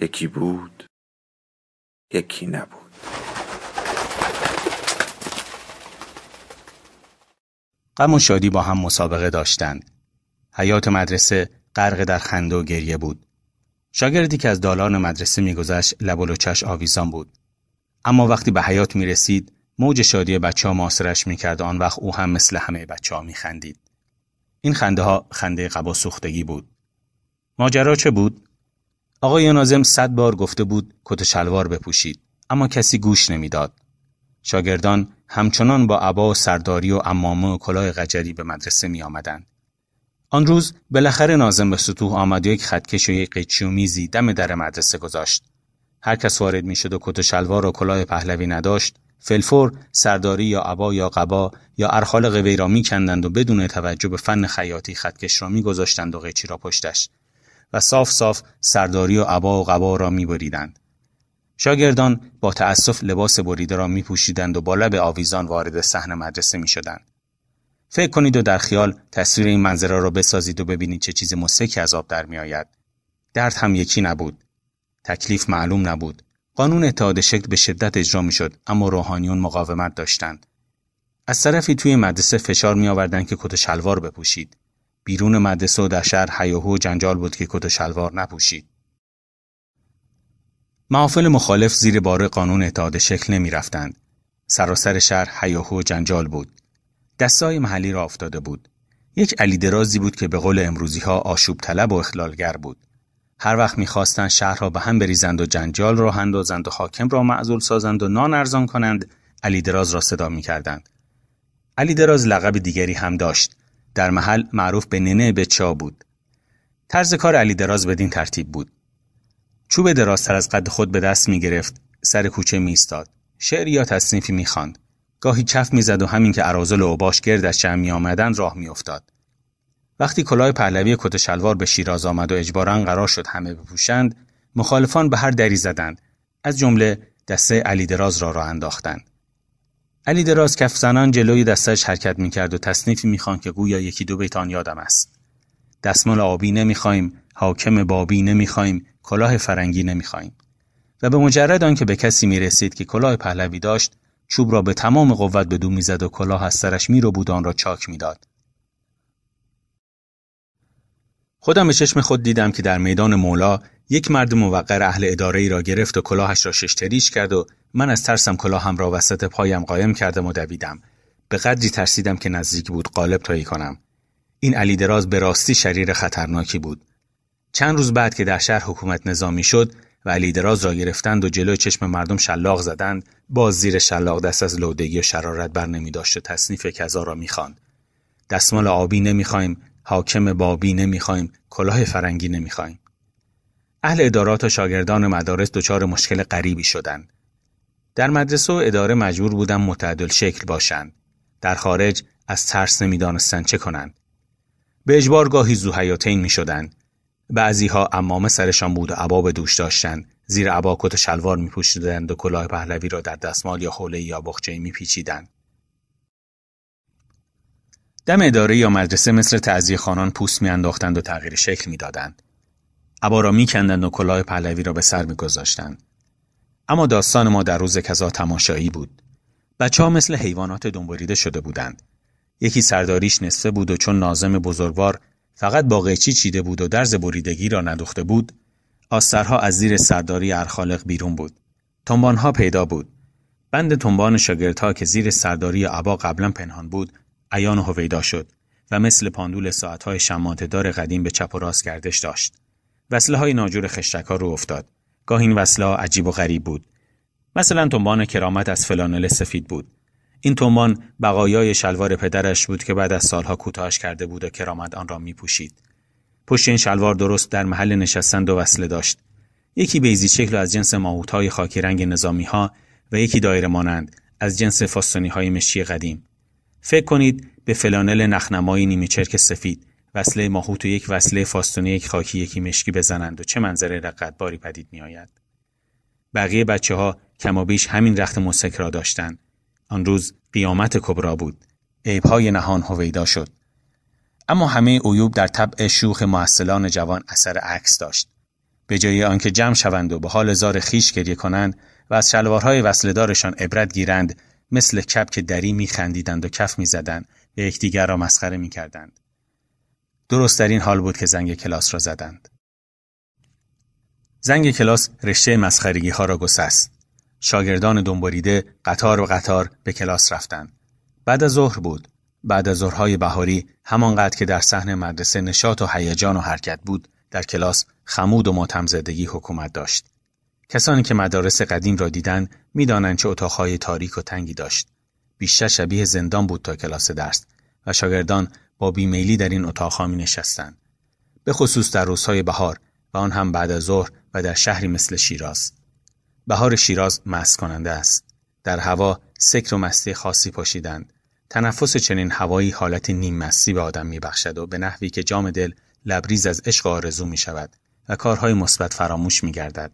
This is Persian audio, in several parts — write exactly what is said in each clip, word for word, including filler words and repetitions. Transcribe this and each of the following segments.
یکی بود، یکی نبود. غم و شادی با هم مسابقه داشتند. حیات مدرسه غرق در خنده و گریه بود. شاگردی که از دالان مدرسه میگذشت لب و لوچش آویزان بود. اما وقتی به حیات میرسید، موج شادی بچه‌ها معاصرش میکرد. آن وقت او هم مثل همه بچه‌ها میخندید. این خنده ها خنده قبا سوختگی بود. ماجرا چه بود؟ آقای ناظم صد بار گفته بود کت و شلوار بپوشید، اما کسی گوش نمیداد. شاگردان همچنان با عبا و سرداری و عمامه و کلاه قجری به مدرسه می آمدند. آن روز بالاخره ناظم به سطوح آمد و یک خطکش و یک قیچی و میزی دم در مدرسه گذاشت. هر کس وارد میشد و کت و شلوار و کلاه پهلوی نداشت، فلفور، سرداری یا عبا یا قبا یا ارخال قوی را می‌کندند و بدون توجه به فن خیاطی خطکش را می‌گذاشتند و قیچی را پشتش. و صاف صاف سرداری و عبا و قبا را می بریدند. شاگردان با تأسف لباس بریده را می پوشیدند و بالا به آویزان وارد صحن مدرسه می شدند. فکر کنید و در خیال تصویر این منظره را بسازید و ببینید چه چیز مسکی از آب در می آید. درد هم یکی نبود. تکلیف معلوم نبود. قانون اتحاد شکل به شدت اجرا می شد، اما روحانیون مقاومت داشتند. از طرفی توی مدرسه فشار می آوردند که کت و شلوار بپوشید. بیرون مدرسه و در شهر هیاهو و جنجال بود که کت و شلوار نپوشید. محافل مخالف زیر بار قانون اتحاد شکل نمی رفتند. سراسر شهر هیاهو و جنجال بود. دستای محلی را افتاده بود. یک علی درازی بود که به قول امروزی ها آشوب طلب و اخلالگر بود. هر وقت می خواستند شهر را به هم بریزند و جنجال راه اندازند و حاکم را معزول سازند و نان ارزان کنند، علی دراز را صدا می کردند. علی دراز لقب دیگری هم داشت. در محل معروف به ننه بچا بود. طرز کار علی دراز بدین ترتیب بود. چوب درازتر از قد خود به دست می گرفت، سر کوچه می ایستاد، شعر یا تصنیفی می خواند، گاهی کف می زد و همین که اراذل و اوباش گردش جمع می آمدن راه می افتاد. وقتی کلاه پهلوی کت و شلوار به شیراز آمد و اجباراً قرار شد همه بپوشند، مخالفان به هر دری زدند، از جمله دسته علی دراز را راه انداختند. علی دراز کف زنان جلوی دستش حرکت می‌کرد و تصنیفی می‌خواند که گویا یکی دو بیت آن یادم است. دستمال آبی نمی‌خوایم، حاکم بابی نمی‌خوایم، کلاه فرنگی نمی‌خوایم. و به مجرد آن که به کسی می‌رسید که کلاه پهلوی داشت، چوب را به تمام قوت به دو می‌زد و کلاه از سرش می‌ربود و آن را چاک می‌داد. خودم به چشم خود دیدم که در میدان مولا یک مرد موقر اهل اداره‌ای را گرفت و کلاهش را شش تریش کرد و من از ترسم کلاهم را وسط پایم قایم کردم و دویدم. به قدری ترسیدم که نزدیک بود قالب تایی کنم. این علی دراز به راستی شریر خطرناکی بود. چند روز بعد که در شهر حکومت نظامی شد و علی دراز را گرفتند و جلوی چشم مردم شلاق زدند، باز زیر شلاق دست از لودگی و شرارت بر نمی‌داشت و تصنیف کذا را می‌خواند. دستمال آبی نمی‌خوایم، حاکم بابی نمی‌خوایم، کلاه فرنگی نمی‌خوایم. اهل ادارات و شاگردان مدارس دچار مشکل غریبی شدند. در مدرسه و اداره مجبور بودند متعادل شکل باشند. در خارج از ترس نمی‌دانستند چه کنند. به اجبار گاهی ذوحیاتین می‌شدند. بعضی‌ها عمامه سرشان بود و عبا به دوش داشتند. زیر عبا کت و شلوار می‌پوشیدند و کلاه پهلوی را در دستمال یا حوله یا بخچه‌ای می‌پیچیدند. دم اداره یا مدرسه مثل تعزیه خانان پوست می‌انداختند و تغییر شکل می‌دادند. عبا را می‌کندند و کلاه پهلوی را به سر می‌گذاشتند. اما داستان ما در روز قضا تماشایی بود. بچه‌ها مثل حیوانات دنبالیده شده بودند. یکی سرداریش نصفه بود و چون ناظم بزرگوار فقط با قیچی چیده بود و درز بریدگی را ندوخته بود، آسترها از زیر سرداری ارخالق بیرون بود. تنبان‌ها پیدا بود. بند تنبان شاگردها که زیر سرداری عبا قبلا پنهان بود، عیان و هویدا شد و مثل پاندول ساعت‌های شماته‌دار قدیم به چپ و راست گردش داشت. وصله‌های ناجور خشتک‌ها رو افتاد. گاه این وصله‌ها عجیب و غریب بود. مثلا تنبان کرامت از فلانل سفید بود. این تنبان بقایای شلوار پدرش بود که بعد از سالها کوتاهش کرده بود و کرامت آن را می‌پوشید. پشت این شلوار درست در محل نشستن دو وصله داشت. یکی بیضی شکل از جنس ماهوت‌های خاکی رنگ نظامی‌ها و یکی دایره مانند از جنس فاستونی‌های مشی قدیم. فکر کنید به فلانل نخنمایی نیمه چرک سفید، وصله ماهوت و یک وصله فاستونی، یک خاکی یکی مشکی بزنند و چه منظره رقت‌باری پدید می‌آید. بقیه بچه‌ها کمابیش همین رخت مسک را داشتند. آن روز قیامت کبرا بود. عیب‌های نهان هویدا شد. اما همه عیوب در طبع شوخ محصلان جوان اثر عکس داشت. به جای آنکه جمع شوند و به حال زار خیش گریه کنند و از شلوارهای وصله‌دارشان عبرت گیرند، مثل کبک دری می‌خندیدند و کف می‌زدند و یکدیگر را مسخره می‌کردند. درست در این حال بود که زنگ کلاس را زدند. زنگ کلاس رشته مسخرگی‌ها را گسست. شاگردان دنبالیده قطار و قطار به کلاس رفتند. بعد از ظهر بود. بعد از ظهرهای بهاری، همانقدر که در صحن مدرسه نشاط و هیجان و حرکت بود، در کلاس خمود و ماتم‌زدگی حکومت داشت. کسانی که مدارس قدیم را دیدند می‌دانند چه اتاق‌های تاریک و تنگی داشت. بیشتر شبیه زندان بود تا کلاس درس و شاگردان با بیمیلی در این اتاق‌ها می‌نشستند. به خصوص در روزهای بهار و آن هم بعد از ظهر و در شهری مثل شیراز. بهار شیراز مست کننده است. در هوا سکر و مستی خاصی پاشیدند. تنفس چنین هوایی حالت نیم مستی به آدم می‌بخشد و به نحوی که جام دل لبریز از عشق و آرزو می‌شود و کارهای مثبت فراموش می‌گردد.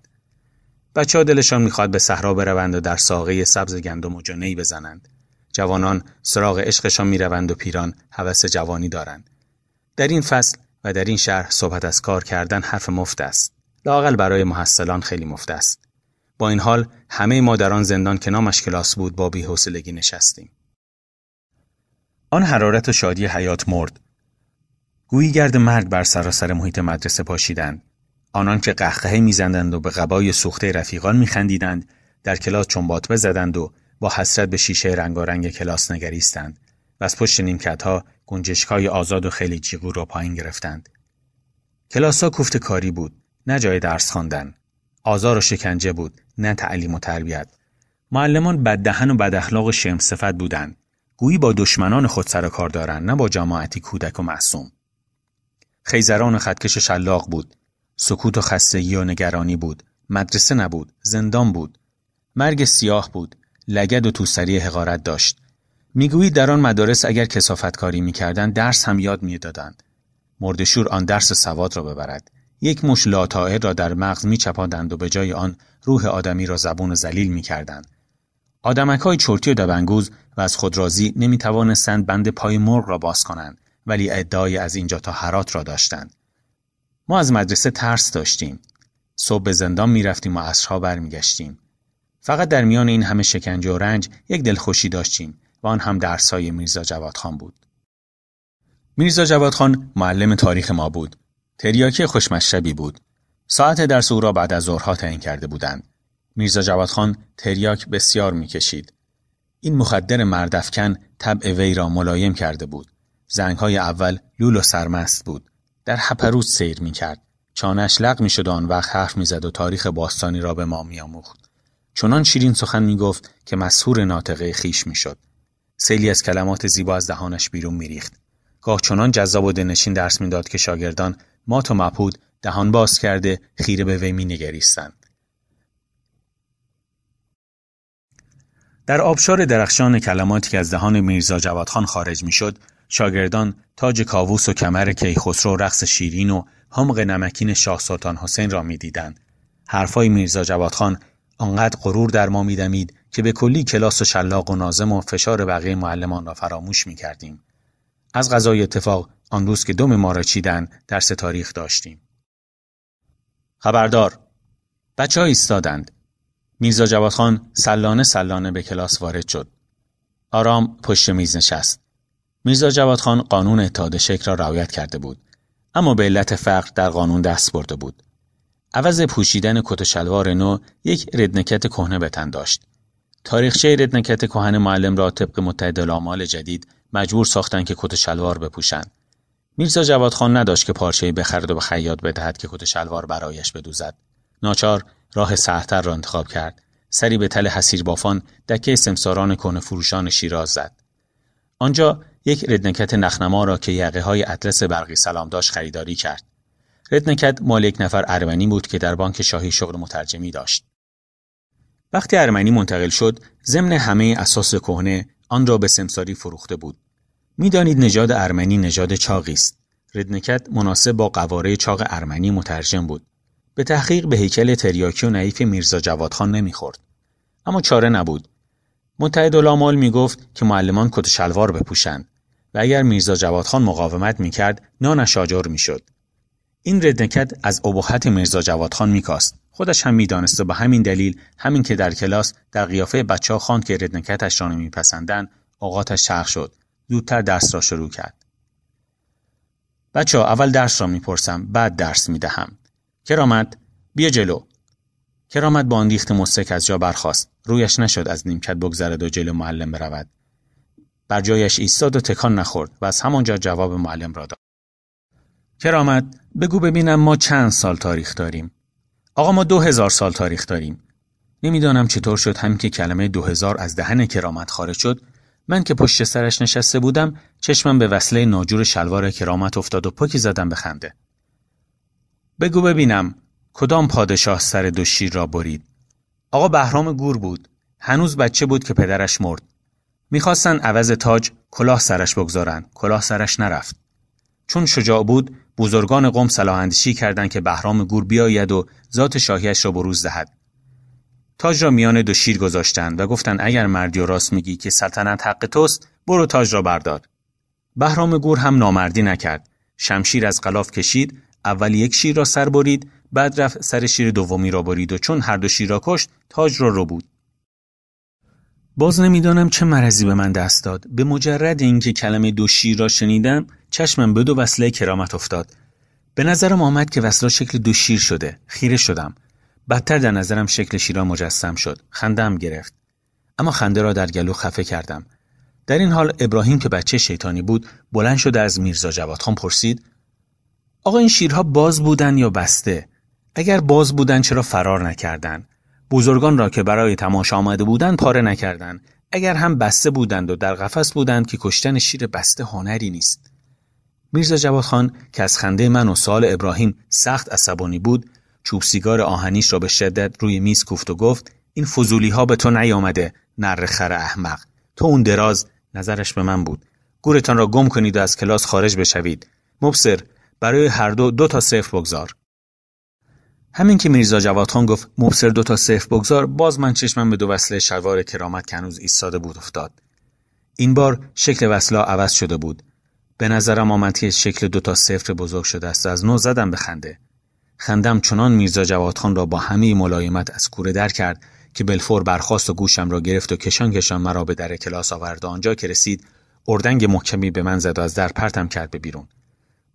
بچه‌ها دلشان می‌خواد به صحرا بروند و در ساقه سبز گندم و جنه‌ای بزنند. جوانان سراغ عشقشان می‌روند و پیران هوس جوانی دارند. در این فصل و در این شهر صحبت از کار کردن حرف مفت است. لااقل برای محصلان خیلی مفت است. با این حال همه ما در آن زندان که نامش کلاس بود با بی‌حوصلگی نشستیم. آن حرارت و شادی حیات مرد. گویی گرد مرگ بر سراسر محیط مدرسه پاشیدند. آنان که قهقهه می‌زدند و به قبای سوخته رفیقان می‌خندیدند، در کلاس چنبات بزدند و با حسرت به شیشه رنگارنگ کلاس نگریستند و از پشت نیمکت‌ها گنجشک‌های آزاد و خیلی جیغو را پایین گرفتند. کلاس‌ها کوفته کاری بود، نه جای درس خواندن. آزار و شکنجه بود، نه تعلیم و تربیت. معلمان بددهن و بداخلاق و شمصفت بودند. گویی با دشمنان خود سر و کار دارند، نه با جماعتی کودک و معصوم. خیزران و خطکش شلاق بود. سکوت و خستگی و نگرانی بود. مدرسه نبود، زندان بود. مرگ سیاه بود. لگد و توسری حقارت داشت. میگویی در آن مدارس اگر کثافتکاری میکردند درس هم یاد میدادند. مردشور آن درس سواد را ببرد. یک مش لاتائر را در مغز میچپاندند و به جای آن روح آدمی را زبون و ذلیل میکردند. آدمک‌های چرتی و دبنگوز و از خودرازی نمی‌توانستند بند پای مرغ را باز کنند، ولی ادعای از اینجا تا هرات را داشتند. ما از مدرسه ترس داشتیم. صبح به زندان می‌رفتیم و عصرها برمیگشتیم. فقط در میان این همه شکنجه و رنج یک دلخوشی داشتیم و آن هم درس‌های میرزا جوادخان بود. میرزا جوادخان معلم تاریخ ما بود. تریاکی خوشمشربی بود. ساعت درس او را بعد از ظهرها تعیین کرده بودند. میرزا جوادخان تریاک بسیار می‌کشید. این مخدر مردفکن طبع وی را ملایم کرده بود. زنگ‌های اول لول و سرمست بود. در هپروت سیر می‌کرد. چانه‌اش لق می‌شد و آن وقت حرف می‌زد و تاریخ باستانی را به ما می‌آموخت. چنان شیرین سخن می‌گفت که مسحور ناطقه خیش می‌شد. سیلی از کلمات زیبا از دهانش بیرون می‌ریخت. گاه چنان جذاب و دلنشین درس می‌داد که شاگردان مات و مبهود دهان باز کرده خیره به وی می‌نگریستند. در آبشار درخشان کلماتی که از دهان میرزا جوادخان خارج میشد، شاگردان تاج کاووس و کمر کیخسرو، رقص شیرین و حمق نمکین شاه سلطان حسین را میدیدند. حرفای میرزا جوادخان آنقدر غرور در ما میدمید که به کلی کلاس و شلاق و ناظم و فشار بقیه معلمان را فراموش میکردیم. از قضای اتفاق آن روز که دم ما را چیدند، درس تاریخ داشتیم. خبردار! بچه‌ها ایستادند. میرزا جوادخان سلانه سلانه به کلاس وارد شد. آرام پشت میز نشست. میرزا جوادخان قانون اتحاد شکل را رعایت کرده بود، اما به علت فقر در قانون دست برده بود. عوض پوشیدن کت و شلوار نو، یک ردنکت کهنه به تن داشت. تاریخچه ردنکت کهنه معلم را طبق متحدالآمال جدید مجبور ساختند که کت و شلوار بپوشند. میرزا جوادخان نداشت که پارچه‌ای بخرد و به خیاط بدهد که کت و شلوار برایش بدوزد. ناچار راه سهل‌تر را انتخاب کرد. سری به تل حصیربافان، دکه سمساران کهنه فروشان شیراز زد. آنجا یک ردنکت نخنما را که یقه‌های اطلس برقی سلام داشت خریداری کرد. ردنکد مال یک نفر ارمنی بود که در بانک شاهی شغل مترجمی داشت. وقتی ارمنی منتقل شد، ضمن همه اساس کهنه آن را به سمساری فروخته بود. می‌دانید نژاد ارمنی نژاد چاقی است. ردنکد مناسب با قواره چاق ارمنی مترجم بود. به تحقیق به هیکل تریاکی و نعیف میرزا جوادخان نمی‌خورد. اما چاره نبود. متحدالعمال می‌گفت که معلمان کت و شلوار بپوشند و اگر میرزا جوادخان مقاومت می‌کرد، نانش آجر می‌شد. این ردنکد از ابهت میرزا جوادخان می‌کاست. خودش هم می‌دانست و به همین دلیل همین که در کلاس در قیافه بچه‌ها خواند که ردنکدش را نمی‌پسندند، اوقاتش شرخ شد. زودتر درس را شروع کرد. بچه‌ها، اول درس را می‌پرسم، بعد درس می‌دهم. کرامت، بیا جلو. کرامت با اندیخت مستک از جا برخاست. رویش نشد از نیمکت بگذرد و جلو معلم برود. بر جایش ایستاد و تکان نخورد و از همانجا جواب معلم را داد. کرامت، بگو ببینم ما چند سال تاریخ داریم؟ آقا، ما دو هزار سال تاریخ داریم. نمیدانم چطور شد هم که کلمه دو هزار از دهن کرامت خارج شد، من که پشت سرش نشسته بودم چشمم به وصله ناجور شلوار کرامت افتاد و پاکی زدم به خنده. بگو ببینم کدام پادشاه سر دو شیر را برید؟ آقا، بهرام گور بود. هنوز بچه بود که پدرش مرد. میخواستن عوض تاج کلاه سرش بگذارن، کلاه سرش نرفت. چون شجاع بود، بزرگان قم صلاح اندیشی کردند که بهرام گور بیاید و ذات شاهیش را بروز دهد. تاج را میان دو شیر گذاشتند و گفتند اگر مردی و راست میگی که سلطنت حق توست، برو تاج را بردار. بهرام گور هم نامردی نکرد. شمشیر از غلاف کشید، اول یک شیر را سر برید، بعد رفت سر شیر دومی را برید و چون هر دو شیر را کشت، تاج را ربود. باز نمیدانم چه مرضی به من دست داد. به مجرد اینکه کلمه دو شیر را شنیدم، چشمم به دو وصله کرامت افتاد. به نظرم آمد که وصله شکل دو شیر شده. خیره شدم. بدتر در نظرم شکل شیرا مجسم شد. خنده‌ام گرفت، اما خنده را در گلو خفه کردم. در این حال ابراهیم که بچه شیطانی بود، بلند شد از میرزا جوادخان پرسید: آقا، این شیرها باز بودن یا بسته؟ اگر باز بودن چرا فرار نکردن؟ بزرگان را که برای تماشا آمده بودند پاره نکردند. اگر هم بسته بودند و در قفس بودند که کشتن شیر بسته هنری نیست. میرزا جوادخان که از خنده من و سوال ابراهیم سخت عصبانی بود، چوب سیگار آهنیش را به شدت روی میز کوفت و گفت: این فضولی ها به تو نیامده، نره خر احمق. تو اون دراز، نظرش به من بود، گورتان را گم کنید و از کلاس خارج بشوید. مبصر، برای هر دو دو تا صفر بگذار. همین که میرزا جوادخان گفت مبصر دو تا صفر بگذار، باز من چشمم به دو وصله شلوار کرامت که هنوز ایستاده بود افتاد. این بار شکل وصله عوض شده بود. به نظرم آمد که شکل دو تا صفر بزرگ شده است. از نو زدم به خنده. خندم چنان میرزا جوادخان را با همه ملایمت از کوره در کرد که بلفور برخاست و گوشم را گرفت و کشان کشان مرا به در کلاس آورد. آنجا که رسید، اردنگ محکمی به من زد و از در پرتم کرد به بیرون.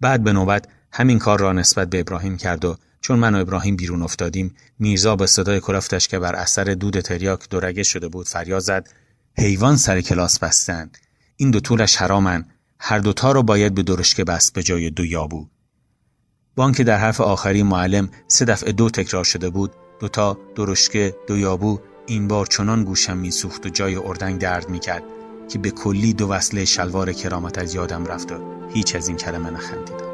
بعد به نوبت همین کار را نسبت به ابراهیم کرد و چون من و ابراهیم بیرون افتادیم، میرزا به صدای کلافتش که بر اثر دود تریاک دورگه شده بود فریاد زد: حیوان سر کلاس بستند. این دو طولش حرامن. هر دو تا رو باید به درشکه بست به جای دو یابو. بانک در حرف آخری معلم سه دفعه دو تکرار شده بود. دوتا، درشکه، دو یابو. این بار چنان گوشم میسوخت و جای اردنگ درد میکرد که به کلی دو وصله شلوار کرامت از یادم رفت و هیچ از این کلمه نخندیدم.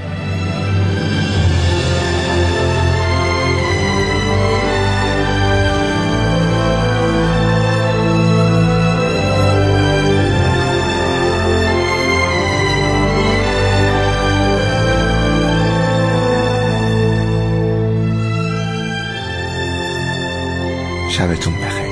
شبتون بخیر.